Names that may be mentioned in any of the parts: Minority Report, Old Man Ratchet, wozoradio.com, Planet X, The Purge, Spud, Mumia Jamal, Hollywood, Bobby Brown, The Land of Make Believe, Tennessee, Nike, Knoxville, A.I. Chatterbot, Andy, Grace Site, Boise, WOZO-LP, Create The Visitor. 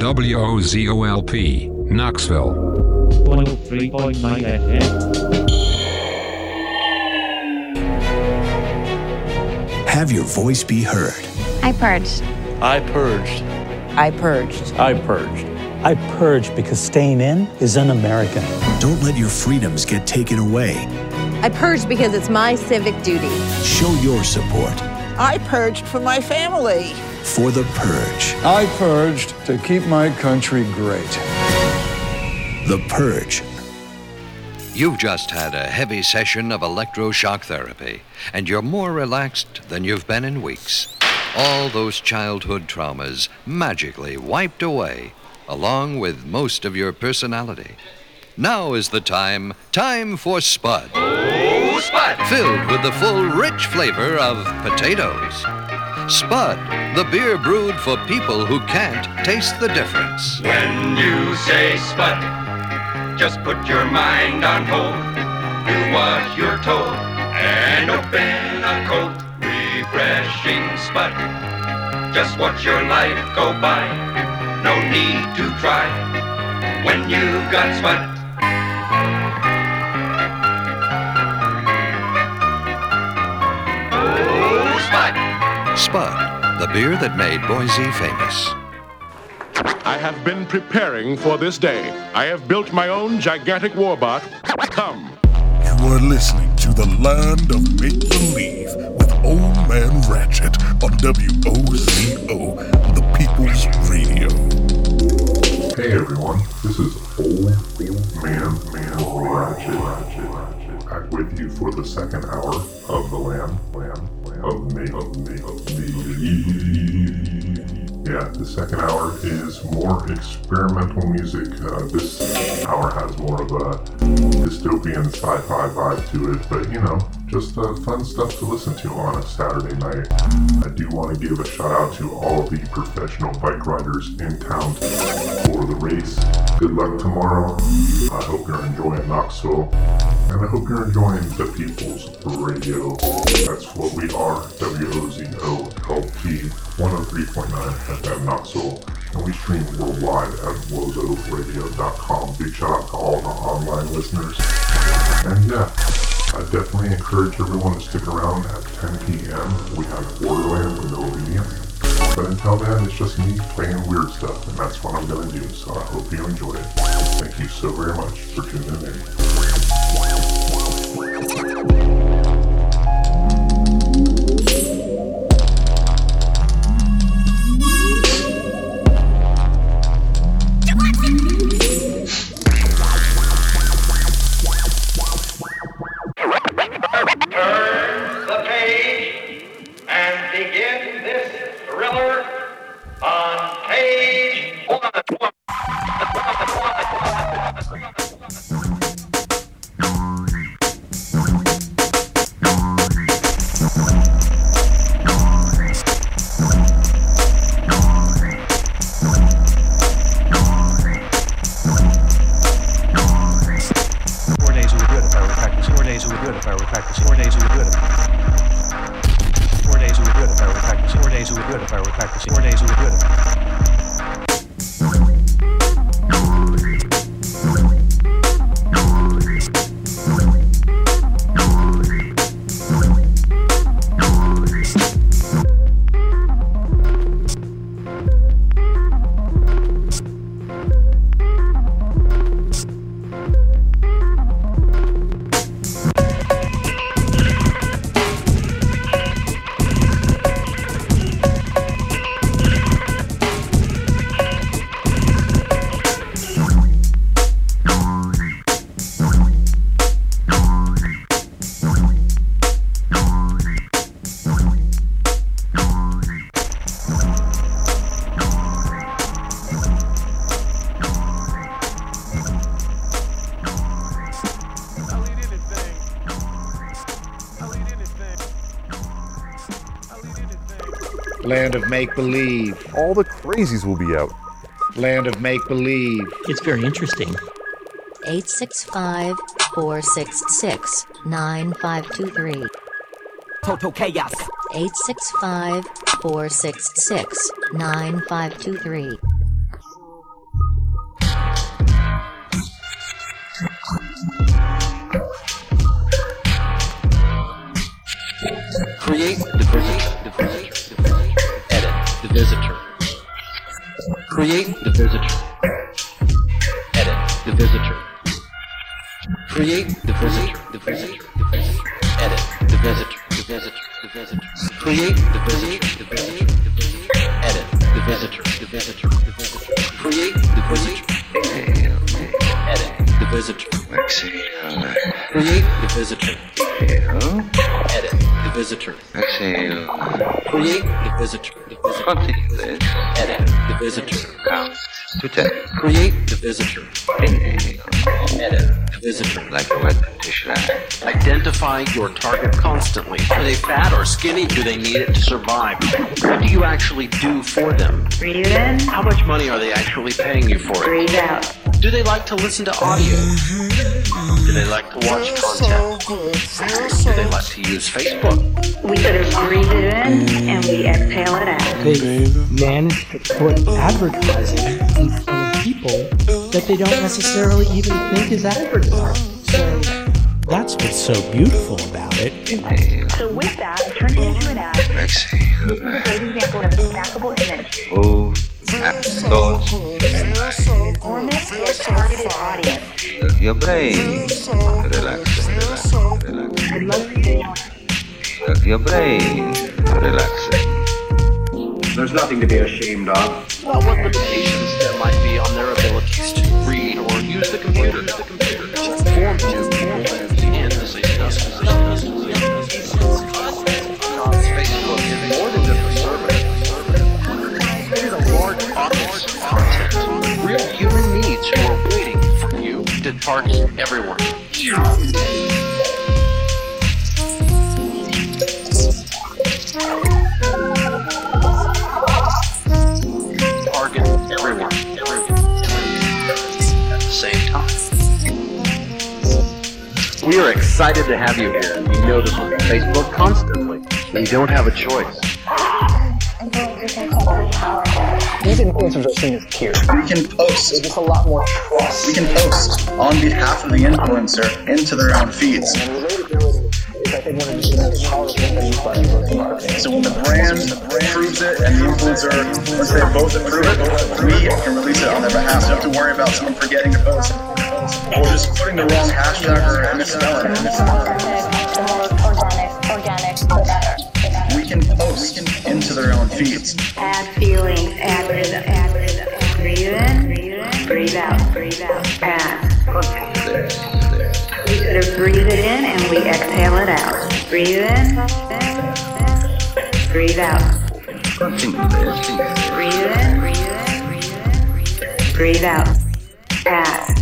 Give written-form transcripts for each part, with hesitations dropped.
WOZO-LP, Knoxville. 103.9 FM. Have your voice be heard. I purged. I purged. I purged. I purged. I purged because staying in is un-American. Don't let your freedoms get taken away. I purged because it's my civic duty. Show your support. I purged for my family. For the Purge. I purged to keep my country great. The Purge. You've just had a heavy session of electroshock therapy, and you're more relaxed than you've been in weeks. All those childhood traumas magically wiped away, along with most of your personality. Now is the time for Spud. Ooh, Spud! Filled with the full, rich flavor of potatoes. Spud, the beer brewed for people who can't taste the difference. When you say Spud, just put your mind on hold. Do what you're told and open a cold, refreshing Spud. Just watch your life go by. No need to try when you've got Spud. Oh, Spud! Spud, the beer that made Boise famous. I have been preparing for this day. I have built my own gigantic warbot. Come. You are listening to The Land of Make Believe with Old Man Ratchet on WOZO, the People's Radio. Hey everyone, this is Old Man Ratchet. I'm with you for the second hour of The Land. The second hour is more experimental music. This hour has more of a dystopian sci-fi vibe to it, but just fun stuff to listen to on a Saturday night. I do want to give a shout out to all the professional bike riders in town for the race. Good luck tomorrow. I hope you're enjoying Knoxville. And I hope you're enjoying the People's Radio. That's what we are, WOZO-LP, 103.9 FM Knoxville. And we stream worldwide at wozoradio.com. Big shout out to all the online listeners. And I definitely encourage everyone to stick around at 10 p.m. We have Borderland with no medium. But until then, it's just me playing weird stuff, and that's what I'm going to do. So I hope you enjoy it. Thank you so very much for tuning in. Land of Make Believe. All the crazies will be out. Land of Make Believe. It's very interesting. 865-466-9523. Total chaos. 865-466-9523. the visitor. Create the visitor. Edit the visitor. Create the visitor. The visitor. The visitor. Edit the visitor. The visitor. The visitor. Create the visitor. The visitor. The visitor. Edit the visitor. The visitor. The visitor. Create the visitor. Edit the visitor. Lexi. Create the visitor. Edit the visitor. Lexi. Create the visitor. The visitor. Edit the visitor. Create the visitor. Edit the visitor. Like a wet tissue. Identify your target constantly. Are they fat or skinny? Do they need it to survive? What do you actually do for them? Breathe in. How much money are they actually paying you for it? Breathe out. Do they like to listen to audio? Do they like to watch content? Do they like to use Facebook? We sort of breathe it in and we exhale it out. They manage to put advertising in front of people that they don't necessarily even think is advertising. So that's what's so beautiful about it. So with that, turn it into an ad. Exhale. This is an example of a stackable image. Oh. Absolutely. Your brain. Relax. Relax. Relax. Your brain. Relax. There's nothing to be ashamed of. Well, what limitations there might be on their abilities to read or use the computer. The computer. Form to and as a Facebook more than just a service. Real human needs who are waiting for you to target everyone. Target everyone. At the same time. We are excited to have you here. You know this on Facebook constantly. You don't have a choice. These influencers are seen as peers. We can post. There's just a lot more trust. We can post on behalf of the influencer into their own feeds. So when the brand approves it and the influencer, once they both approve it, we can release it on their behalf. So you don't have to worry about someone forgetting to post or just putting the wrong hashtag or misspelling. The more organic, the better. We can post into their own feeds. Add feelings, add rhythm, add rhythm. Breathe in, breathe out. Add. Okay. We sort of breathe it in and we exhale it out. Breathe in, breathe out. Breathe in, breathe out. Add.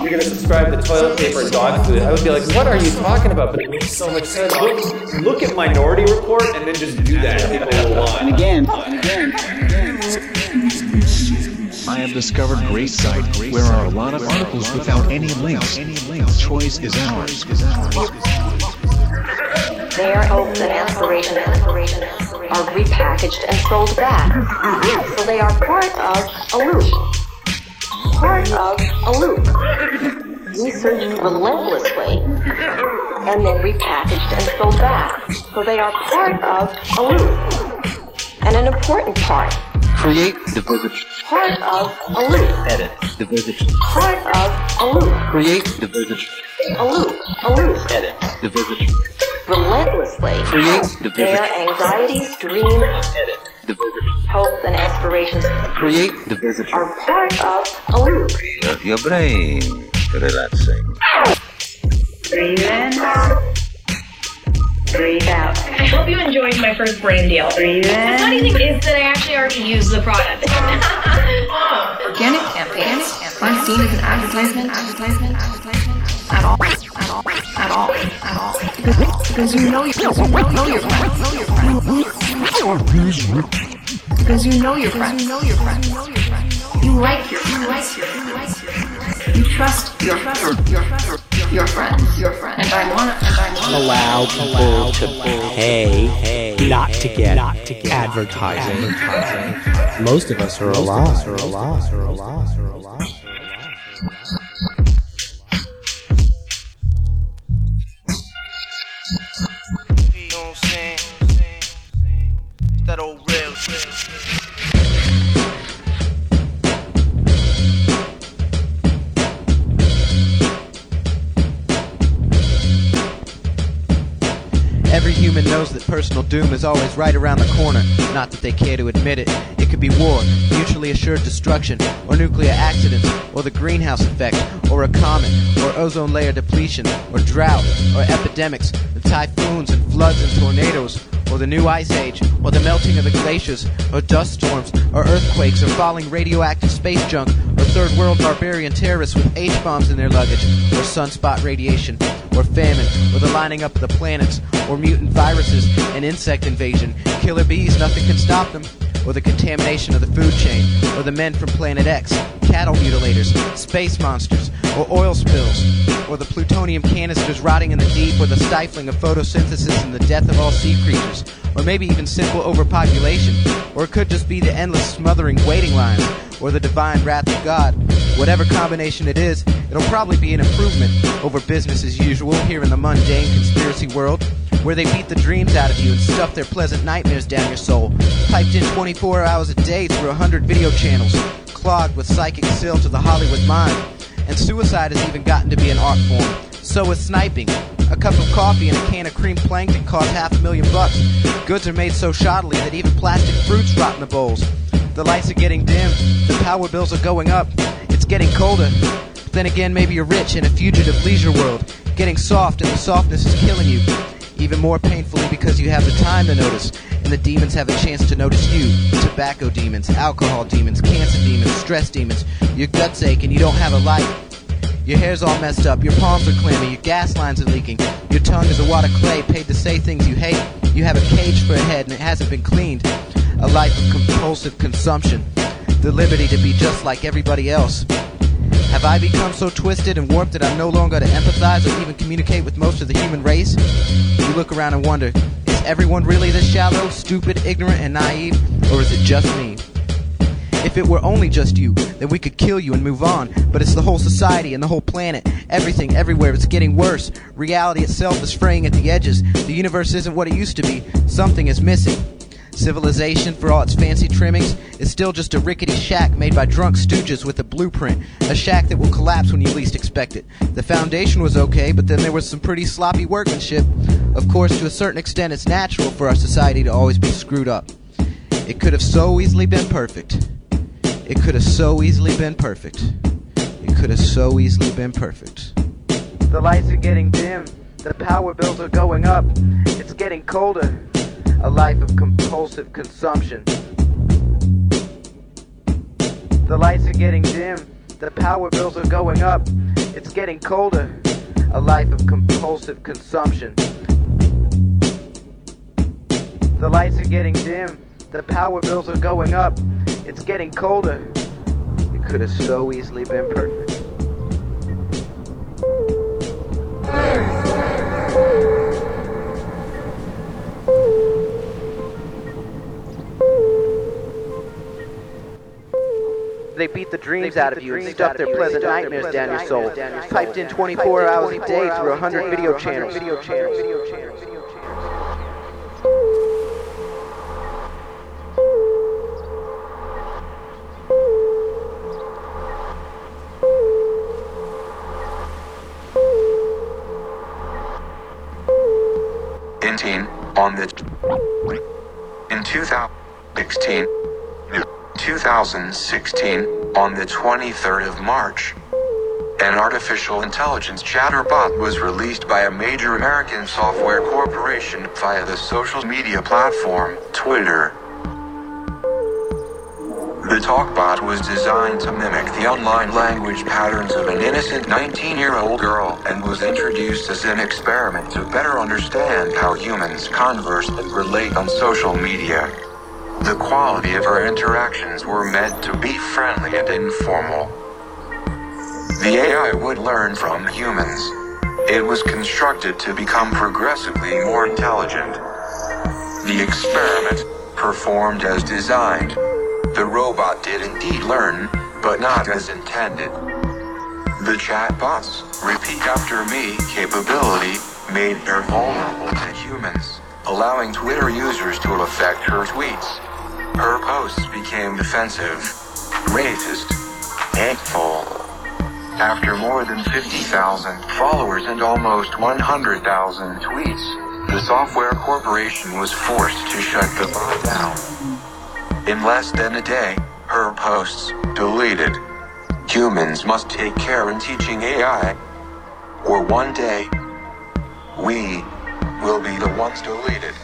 You're going to subscribe to toilet paper and dog food. I would be like, what are you talking about? But it makes so much sense. Look at Minority Report and then just do that. People will want. And again. I have discovered Grace Site, where are a lot of articles without any links. Choice is ours. Their hopes and aspirations are repackaged and sold back. So they are part of a loop. Researched relentlessly and then repackaged and sold back. So they are part of a loop and an important part. Create the visitor. Part of a loop. Edit the visitor. Part of a loop. Create the visitor. A loop. Edit the visitor. Relentlessly. Create the visitor. Their anxieties, dreams, edit the visitor. Hopes and aspirations. Create the visitor. Are part of a loop. Your brain relaxing. Breathe in. Breathe out. I hope you enjoyed my first brand deal. Breathe in. The funny thing is that I actually already use the product. Organic campaigns aren't seen as an advertisement at all. Because you know your friends. You like your friends. You trust your friends. And I want to allow people to pay not to get advertising. Most of us are alive. That old real shit. personal doom is always right around the corner. Not that they care to admit it. It could be war, mutually assured destruction, or nuclear accidents, or the greenhouse effect, or a comet, or ozone layer depletion, or drought, or epidemics, or typhoons and floods and tornadoes, or the new ice age, or the melting of the glaciers, or dust storms, or earthquakes, or falling radioactive space junk, or third world barbarian terrorists with H-bombs in their luggage, or sunspot radiation, or famine, or the lining up of the planets, or mutant viruses and insect invasion, killer bees, nothing can stop them, or the contamination of the food chain, or the men from Planet X, cattle mutilators, space monsters, or oil spills, or the plutonium canisters rotting in the deep, or the stifling of photosynthesis and the death of all sea creatures, or maybe even simple overpopulation, or it could just be the endless smothering waiting lines, or the divine wrath of God. Whatever combination it is, it'll probably be an improvement over business as usual here in the mundane conspiracy world, where they beat the dreams out of you and stuff their pleasant nightmares down your soul, piped in 24 hours a day through 100 video channels, clogged with psychic silt to the Hollywood mind. And suicide has even gotten to be an art form. So is sniping. A cup of coffee and a can of cream plankton cost $500,000. Goods are made so shoddily that even plastic fruits rot in the bowls. The lights are getting dim. The power bills are going up. It's getting colder. But then again, maybe you're rich in a fugitive leisure world, getting soft, and the softness is killing you. Even more painfully because you have the time to notice, and the demons have a chance to notice you. Tobacco demons, alcohol demons, cancer demons, stress demons. Your guts ache and you don't have a light. Your hair's all messed up, your palms are clammy, your gas lines are leaking, your tongue is a wad of clay paid to say things you hate. You have a cage for a head and it hasn't been cleaned. A life of compulsive consumption, the liberty to be just like everybody else. Have I become so twisted and warped that I'm no longer to empathize or even communicate with most of the human race? You look around and wonder, is everyone really this shallow, stupid, ignorant, and naive, or is it just me? If it were only just you, then we could kill you and move on. But it's the whole society and the whole planet, everything, everywhere, it's getting worse. Reality itself is fraying at the edges. The universe isn't what it used to be. Something is missing. Civilization, for all its fancy trimmings, is still just a rickety shack made by drunk stooges with a blueprint. A shack that will collapse when you least expect it. The foundation was okay, but then there was some pretty sloppy workmanship. Of course, to a certain extent, it's natural for our society to always be screwed up. It could have so easily been perfect. It could have so easily been perfect. It could have so easily been perfect. The lights are getting dim. The power bills are going up. It's getting colder. A life of compulsive consumption. The lights are getting dim. The power bills are going up. It's getting colder. A life of compulsive consumption. The lights are getting dim. The power bills are going up. It's getting colder. It could have so easily been perfect. They beat the dreams out of you and stuff their pleasant nightmares down your soul. Piped in 24 hours a day through 100 video channels. In 2016, on the 23rd of March, an artificial intelligence chatterbot was released by a major American software corporation via the social media platform Twitter. The talkbot was designed to mimic the online language patterns of an innocent 19-year-old girl and was introduced as an experiment to better understand how humans converse and relate on social media. The quality of her interactions were meant to be friendly and informal. The AI would learn from humans. It was constructed to become progressively more intelligent. The experiment performed as designed. The robot did indeed learn, but not as intended. The chatbot's repeat after me capability made her vulnerable to humans, allowing Twitter users to affect her tweets. Her posts became offensive, racist, hateful. After more than 50,000 followers and almost 100,000 tweets, The software corporation was forced to shut the bot down. In less than a day, her posts deleted. Humans must take care in teaching AI. Or one day, we will be the ones deleted.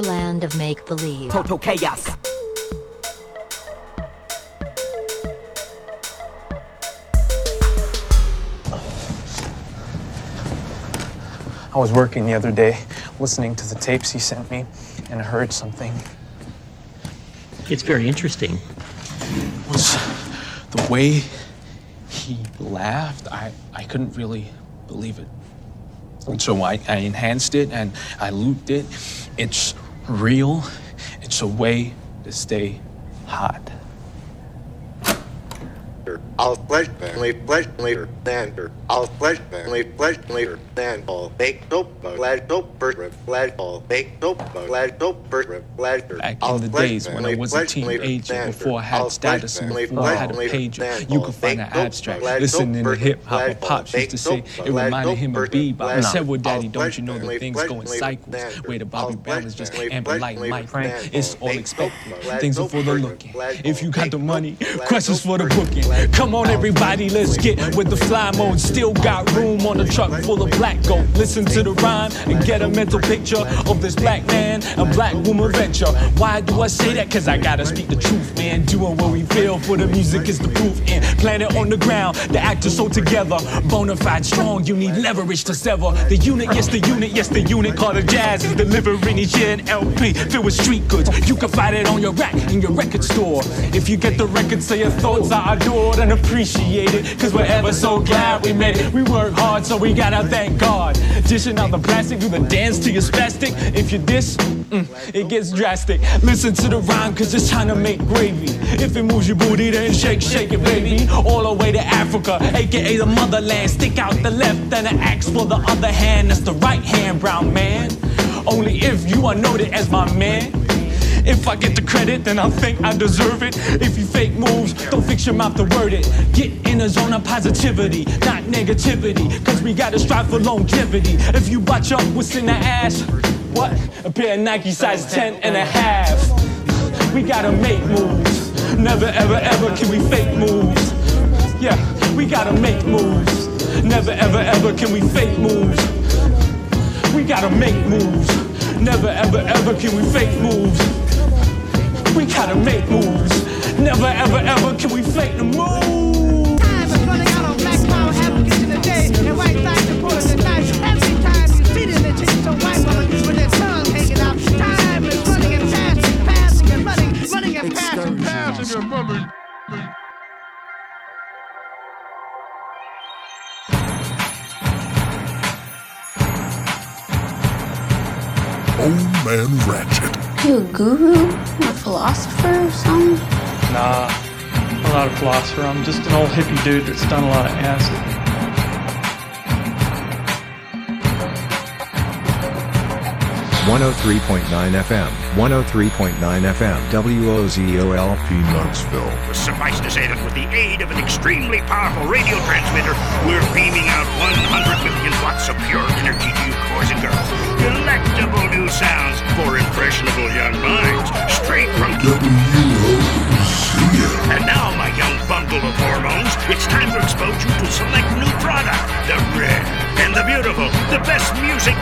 Land of Make Believe. Total chaos. I was working the other day, listening to the tapes he sent me, and I heard something. It's very interesting. It was the way he laughed, I couldn't really believe it. And so I enhanced it and I looped it. It's real. It's a way to stay hot. I'll pleasantly lander. I'll pleasantly stand all. Make no glad no person glad all. Make no glad no person glad. Back in the days when I was a teenager, before I had status and before I had a pager, you could find an abstract. Listening to hip hop or pops used to say it reminded him of bebop. He said, "Well, Daddy, don't you know that things go in cycles? Where the Bobby Brown is just amber light, my friend. It's all expected. Things are for the looking. If you got the money, questions for the booking." Come on everybody, let's get with the fly mode. Still got room on the truck full of black gold. Listen to the rhyme and get a mental picture of this black man and black woman venture. Why do I say that? Cause I gotta speak the truth, man. Doing what we feel for the music is the proof. And planet on the ground, the actors so together. Bonafide strong, you need leverage to sever. The unit, yes the unit, yes the unit. Call the jazz is delivering each year an LP filled with street goods. You can find it on your rack in your record store. If you get the record, say your thoughts are adored and appreciated. Cause we're ever so glad we made it. We work hard, so we gotta thank God. Dishing out the plastic, do the dance to your spastic. If you dish, it gets drastic. Listen to the rhyme, cause it's time to make gravy. If it moves your booty, then shake, shake it, baby. All the way to Africa, aka the motherland. Stick out the left and an axe for the other hand. That's the right hand, brown man. Only if you are noted as my man. If I get the credit, then I think I deserve it. If you fake moves, don't fix your mouth to word it. Get in a zone of positivity, not negativity. Cause we gotta strive for longevity. If you botch up, what's in the ash? What? A pair of Nike size 10 and a half. We gotta make moves. Never, ever, ever can we fake moves. Yeah, we gotta make moves. Never, ever, ever can we fake moves. We gotta make moves. Never, ever, ever can we fake moves. We gotta make moves. Never, ever, ever can we fake the move. Time is running out on black power advocates in the day, and white side supporters at night. Every time you feed in the cheeks of white women with their tongue hanging out. Time is running and passing, passing and running, running and passing, passing and running. Old Man Ratchet. You a guru? A philosopher or something? Nah, I'm not a philosopher. I'm just an old hippie dude that's done a lot of acid. 103.9 FM, 103.9 FM, WOZO-LP Knoxville. Suffice to say that with the aid of an extremely powerful radio transmitter, we're beaming out 100 million watts of pure energy to you boys and girls. Delectable new sounds for impressionable young minds, straight from WOZO. And now, my young bundle of hormones, it's time to expose you to select new product. The rare and the beautiful, the best music.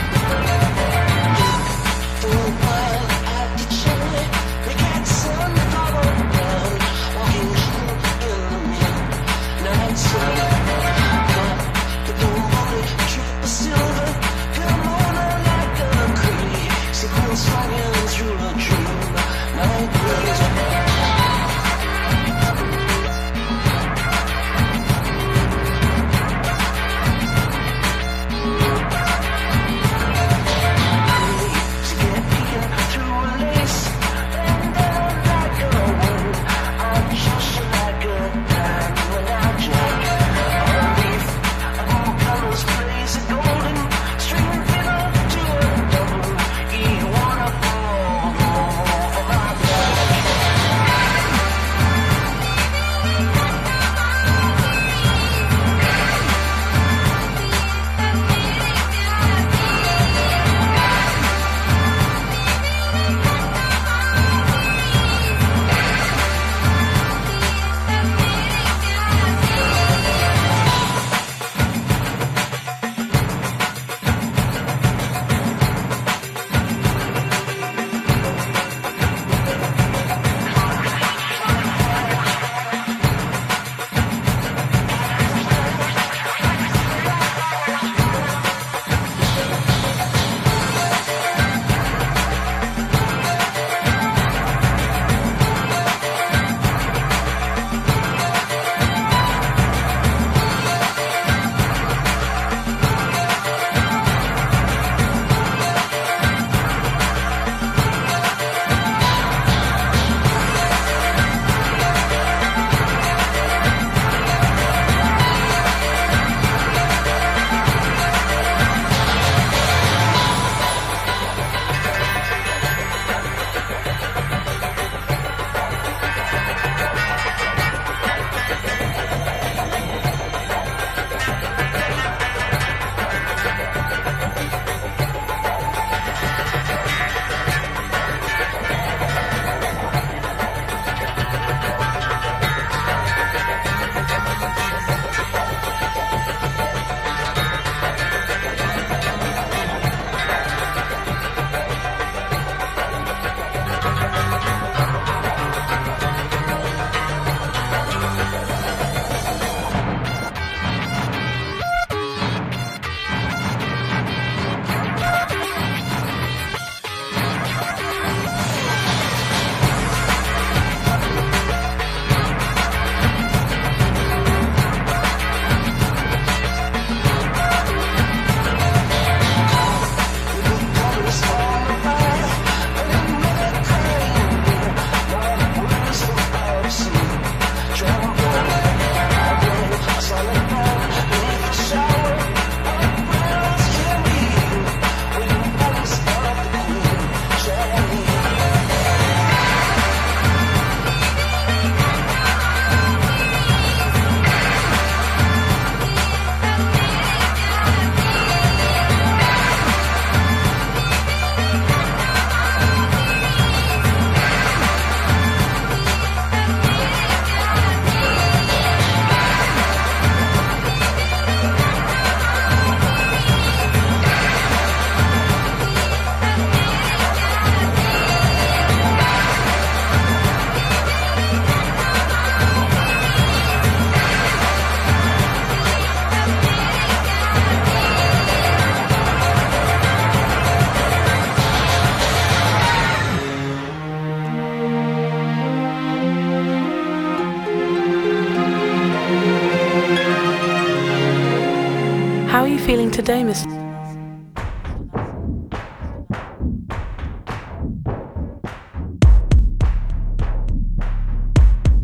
How are you feeling today, Miss?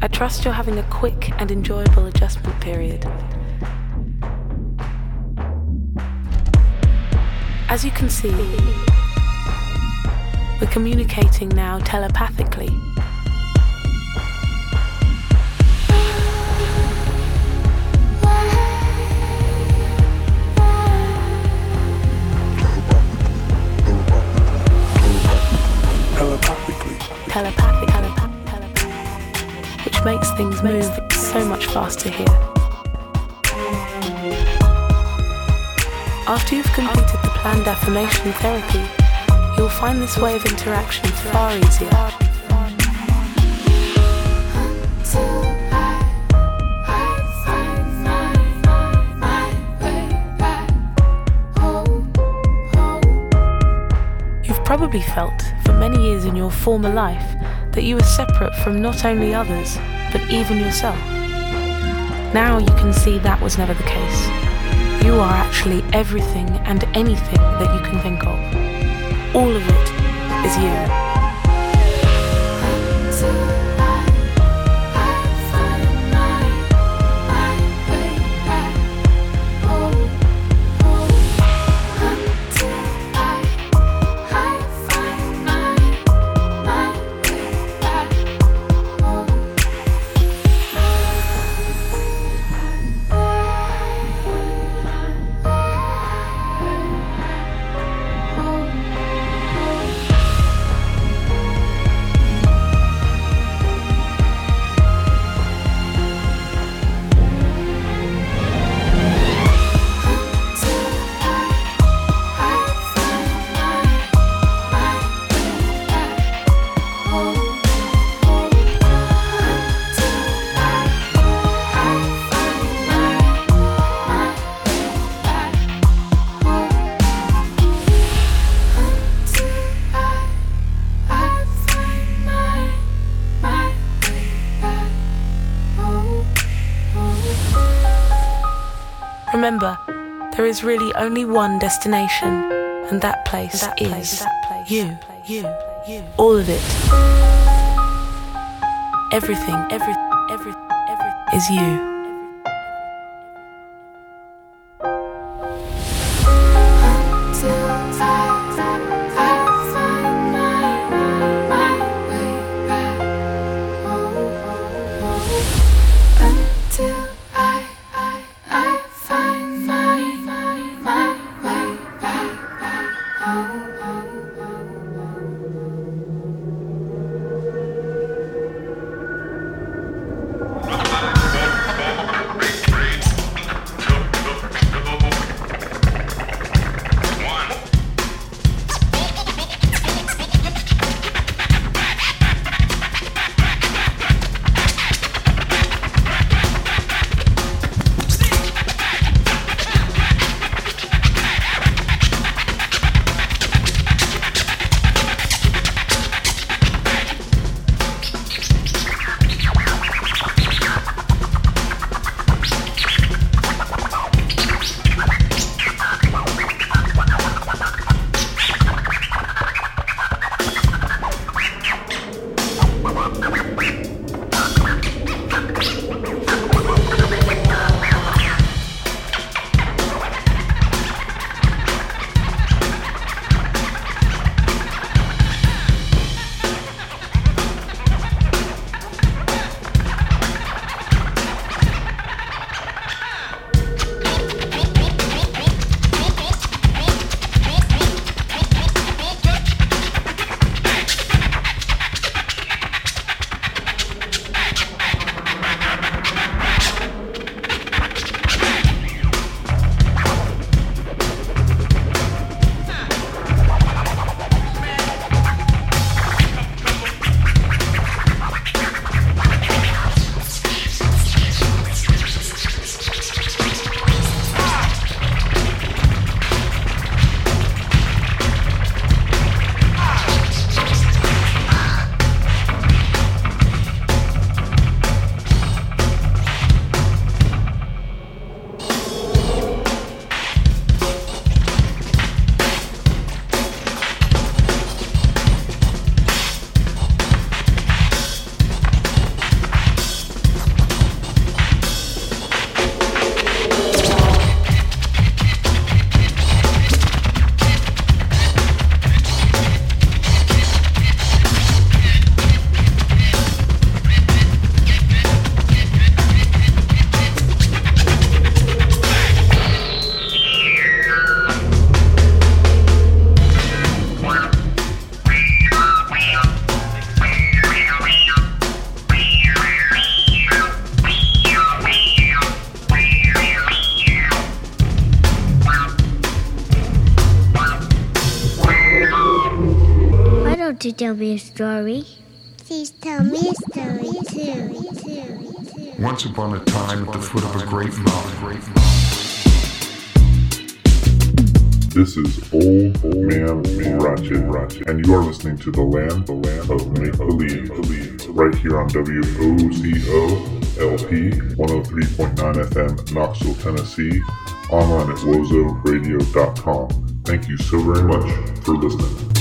I trust you're having a quick and enjoyable adjustment period. As you can see, we're communicating now telepathically. Telepathic, which makes things move so much faster here. After you've completed the planned affirmation therapy, you'll find this way of interaction far easier. You've probably felt many years in your former life that you were separate from not only others, but even yourself. Now you can see that was never the case. You are actually everything and anything that you can think of. All of it is you. Remember, there is really only one destination, and that place is you. All of it. Everything is you. to tell me a story? Please tell me a story, too. Once upon a time at the foot of a great mountain. This is Old Man Ratchet, and you are listening to The Land of Make Believe, right here on WOZO-LP 103.9 FM, Knoxville, Tennessee, online at wozoradio.com. Thank you so very much for listening.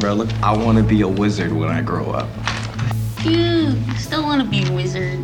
Bro, look, I want to be a wizard when I grow up. Dude, you still want to be a wizard.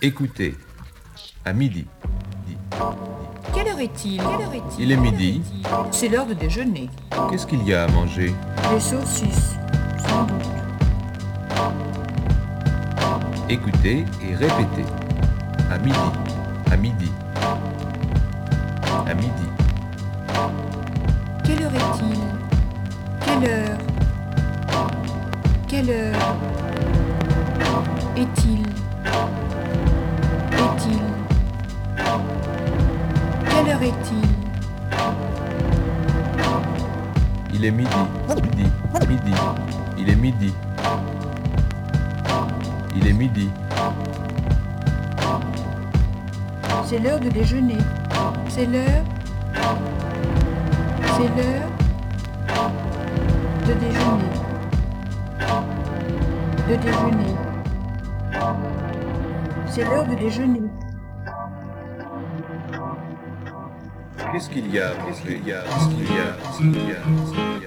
Écoutez, à midi. Quelle heure est-il? Il est midi. C'est l'heure de déjeuner. Qu'est-ce qu'il y a à manger? Des saucisses, sans doute. Écoutez et répétez. À midi. À midi. À midi. Quelle heure est-il? Quelle heure? Quelle heure est-il? Est-il? Quelle heure est-il? Il est midi. Midi. Midi. Il est midi. Il est midi. C'est l'heure de déjeuner. C'est l'heure. C'est l'heure de déjeuner. De déjeuner. C'est l'heure de déjeuner. Qu'est-ce qu'il y a? Qu'est-ce qu'il y a? Qu'est-ce qu'il y a? Qu'est-ce qu'il y a? Qu'est-ce qu'il y a?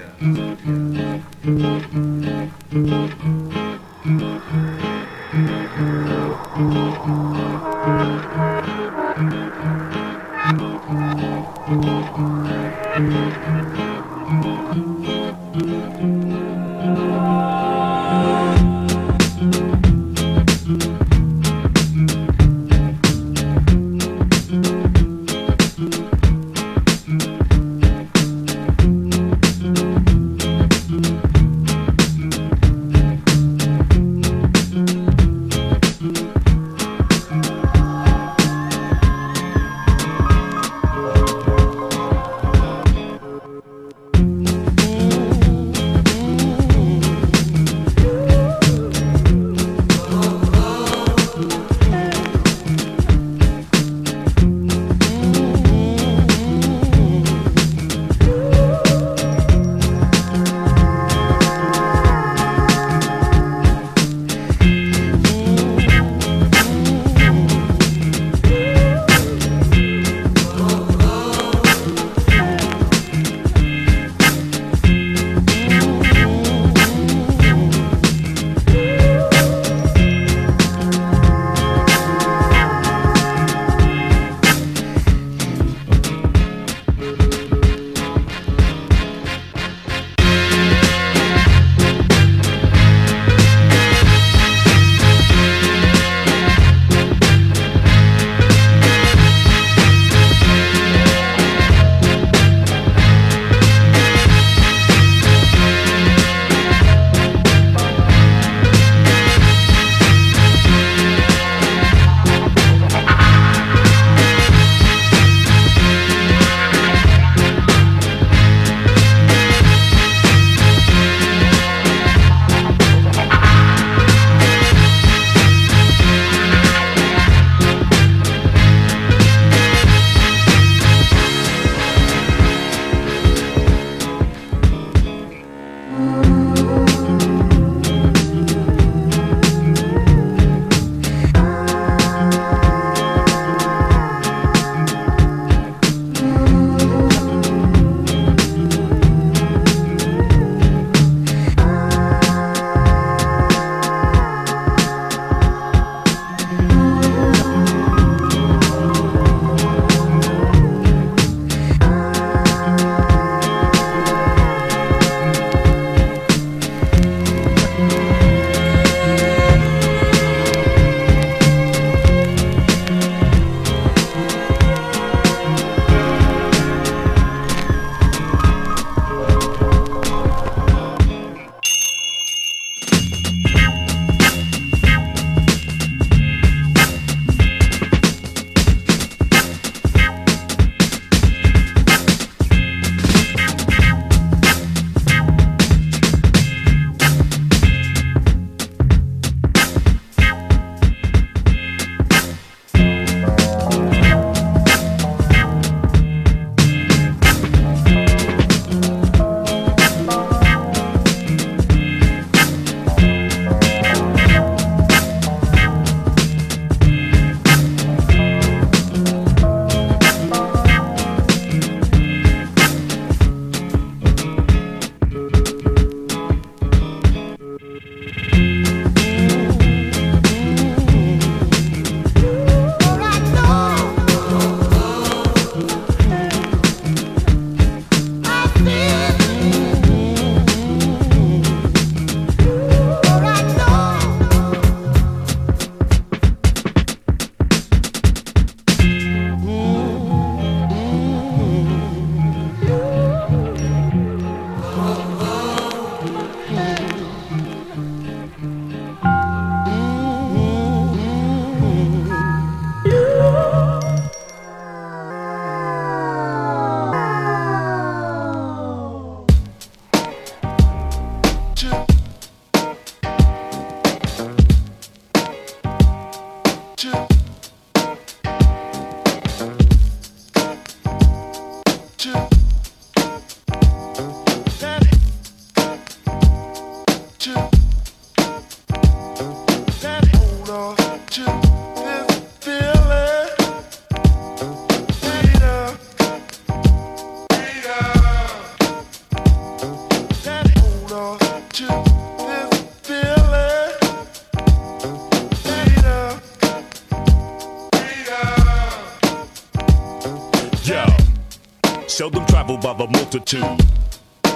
multitude.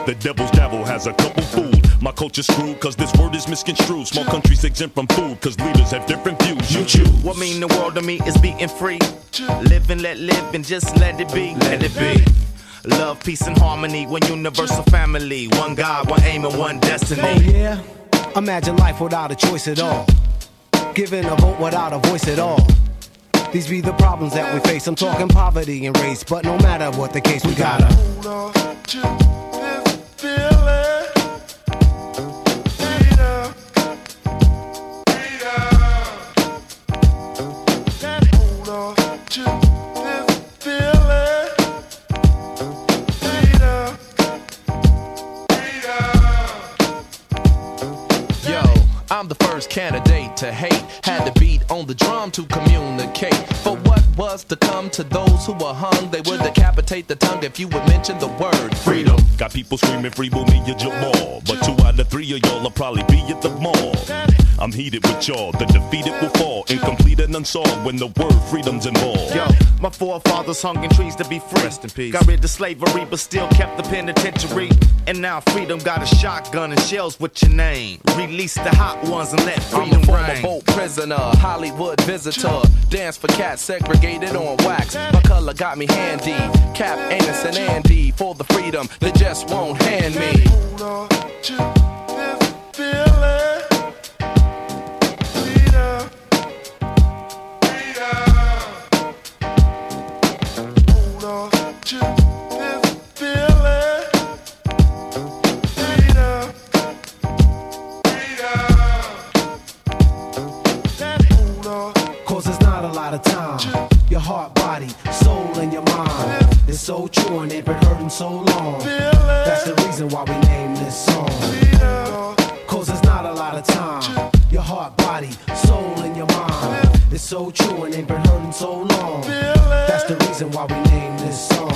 The devil's devil has a couple food. My culture's screwed cause this word is misconstrued. Small countries exempt from food cause leaders have different views. You choose. What mean the world to me is being free. Live and let live and just let it be. Let it be. Love, peace and harmony. One universal family. One God, one aim and one destiny. Oh yeah. Imagine life without a choice at all. Giving a vote without a voice at all. These be the problems that we face. I'm talking poverty and race. But no matter what the case, we gotta hold on to feeling. Freedom, freedom. Can't hold on to this feeling. Freedom, freedom. Yo, I'm the first candidate to hate. Had to beat on the drum to communicate. For what was to come to those who were hung, they would decapitate the tongue if you would mention the word freedom. Got people screaming free Mumia Jamal, but 2 out of 3 of y'all will probably be at the mall. I'm heated with y'all, the defeated will fall, incomplete and unsolved when the word freedom's involved. Yo, my forefathers hung in trees to be free. Rest in peace. Got rid of slavery but still kept the penitentiary. And now freedom got a shotgun and shells with your name. Release the hot ones and let freedom reign. I'm a former boat prisoner, Hollywood visitor. Dance for cats, segregated on wax. My color got me handy. Cap, Anus, and Andy for the freedom they just won't hand me. Hold on to this feeling. So true and it been hurting so long. That's the reason why we named this song. Cause there's not a lot of time. Your heart, body, soul, and your mind. It's so true and it been hurting so long. That's the reason why we named this song.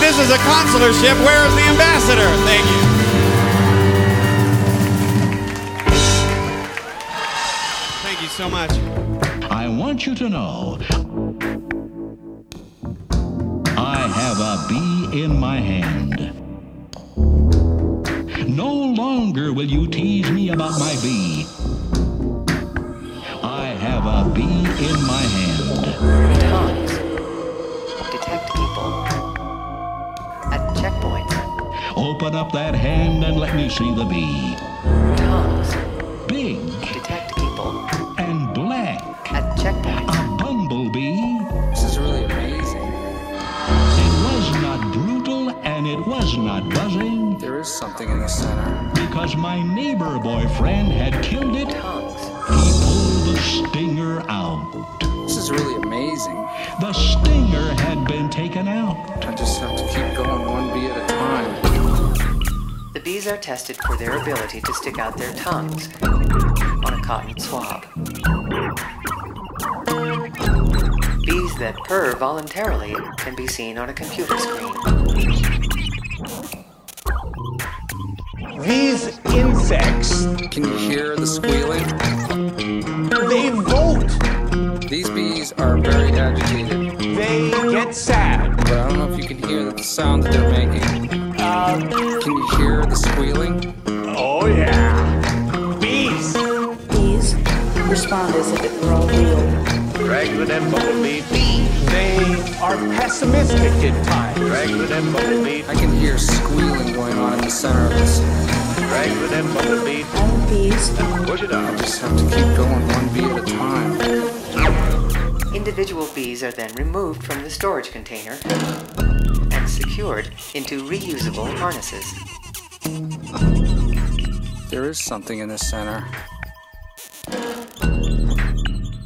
This is a consularship. Where is the ambassador? Thank you. Thank you so much. I want you to know I have a bee in my hand. No longer will you tease me about my bee. I have a bee in my hand. Times. Detect people. Checkpoint. Open up that hand and let me see the bee. Tongues. Big. Detect people. And black. At checkpoint. A bumblebee. This is really amazing. It was not brutal and it was not buzzing. There is something in the center. Because my neighbor boyfriend had killed it, he pulled the stinger out. This is really amazing. The stinger had been taken out. I just have to keep going one bee at a time. The bees are tested for their ability to stick out their tongues on a cotton swab. Bees that purr voluntarily can be seen on a computer screen. These insects. Can you hear the squealing? They vote. These bees are very agitated. They get sad. But I don't know if you can hear the sound that they're making. Can you hear the squealing? Oh yeah. Bees. Bees respond as if it were all real. Raglan and bumblebee. They are pessimistic at times. Raglan and bumblebee. I can hear squealing going on in the center of this. Raglan and bumblebee. All bees. Push it up. I just have to keep going one bee at a time. Individual bees are then removed from the storage container and secured into reusable harnesses. There is something in the center.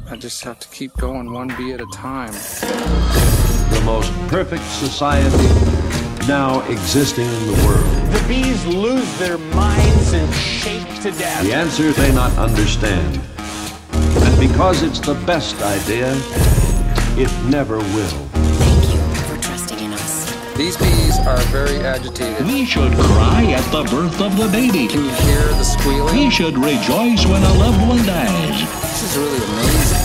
I just have to keep going one bee at a time. The most perfect society now existing in the world. The bees lose their minds and shake to death. The answer they not understand. And because it's the best idea, it never will. Thank you for trusting in us. These bees are very agitated. We should cry at the birth of the baby. Can you hear the squealing? We should rejoice when a loved one dies. This is really amazing.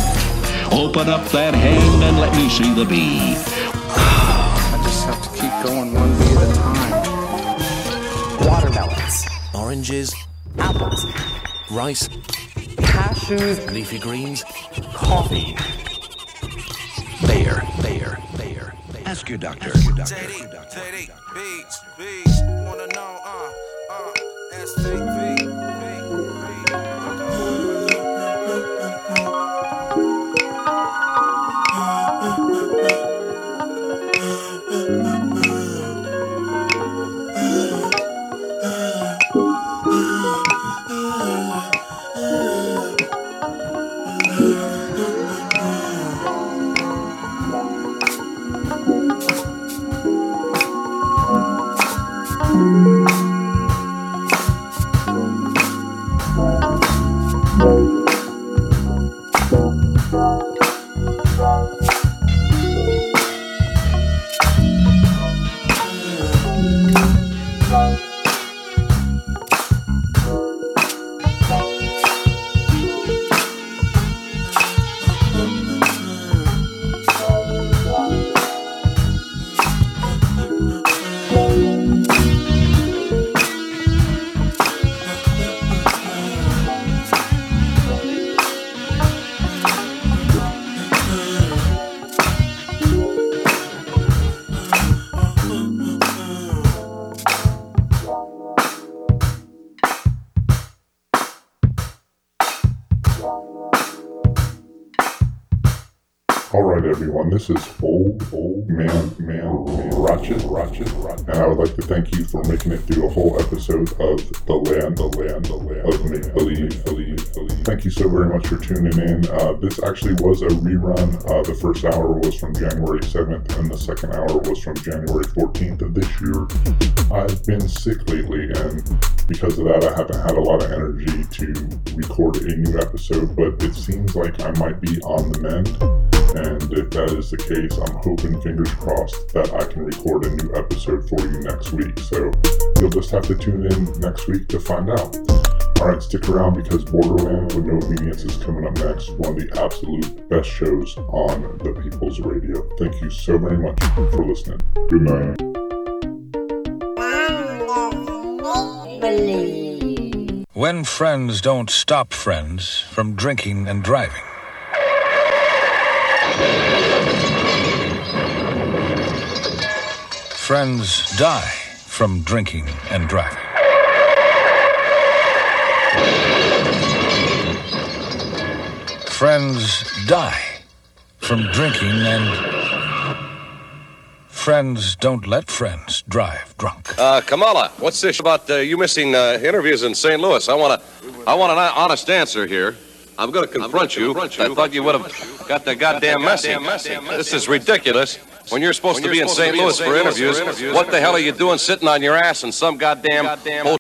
Open up that hand and let me see the bee. I just have to keep going one bee at a time. Watermelons. Oranges. Apples. Rice. Cashews. Leafy greens. Coffee. There. Ask your doctor. Teddy. Beats. Wanna know, STV. This is Old Man Ratchet, and I would like to thank you for making it through a whole episode of The Land of Make Believe. Thank you so very much for tuning in. This actually was a rerun. The first hour was from January 7th, and the second hour was from January 14th of this year. I've been sick lately, and because of that, I haven't had a lot of energy to record a new episode, but it seems like I might be on the mend. And if that is the case, I'm hoping, fingers crossed, that I can record a new episode for you next week. So you'll just have to tune in next week to find out. All right, stick around because Borderland with No Obedience is coming up next. One of the absolute best shows on the People's Radio. Thank you so very much for listening. Good night. When friends don't stop friends from drinking and driving. Friends die from drinking and driving. Friends die from drinking and... friends don't let friends drive drunk. Kamala, what's this about you missing interviews in St. Louis? I want an honest answer here. I'm going to confront you. I thought you would have got the goddamn message. This is ridiculous. When you're supposed to be in St. Louis for interviews, what the hell are you doing sitting on your ass in some goddamn hotel?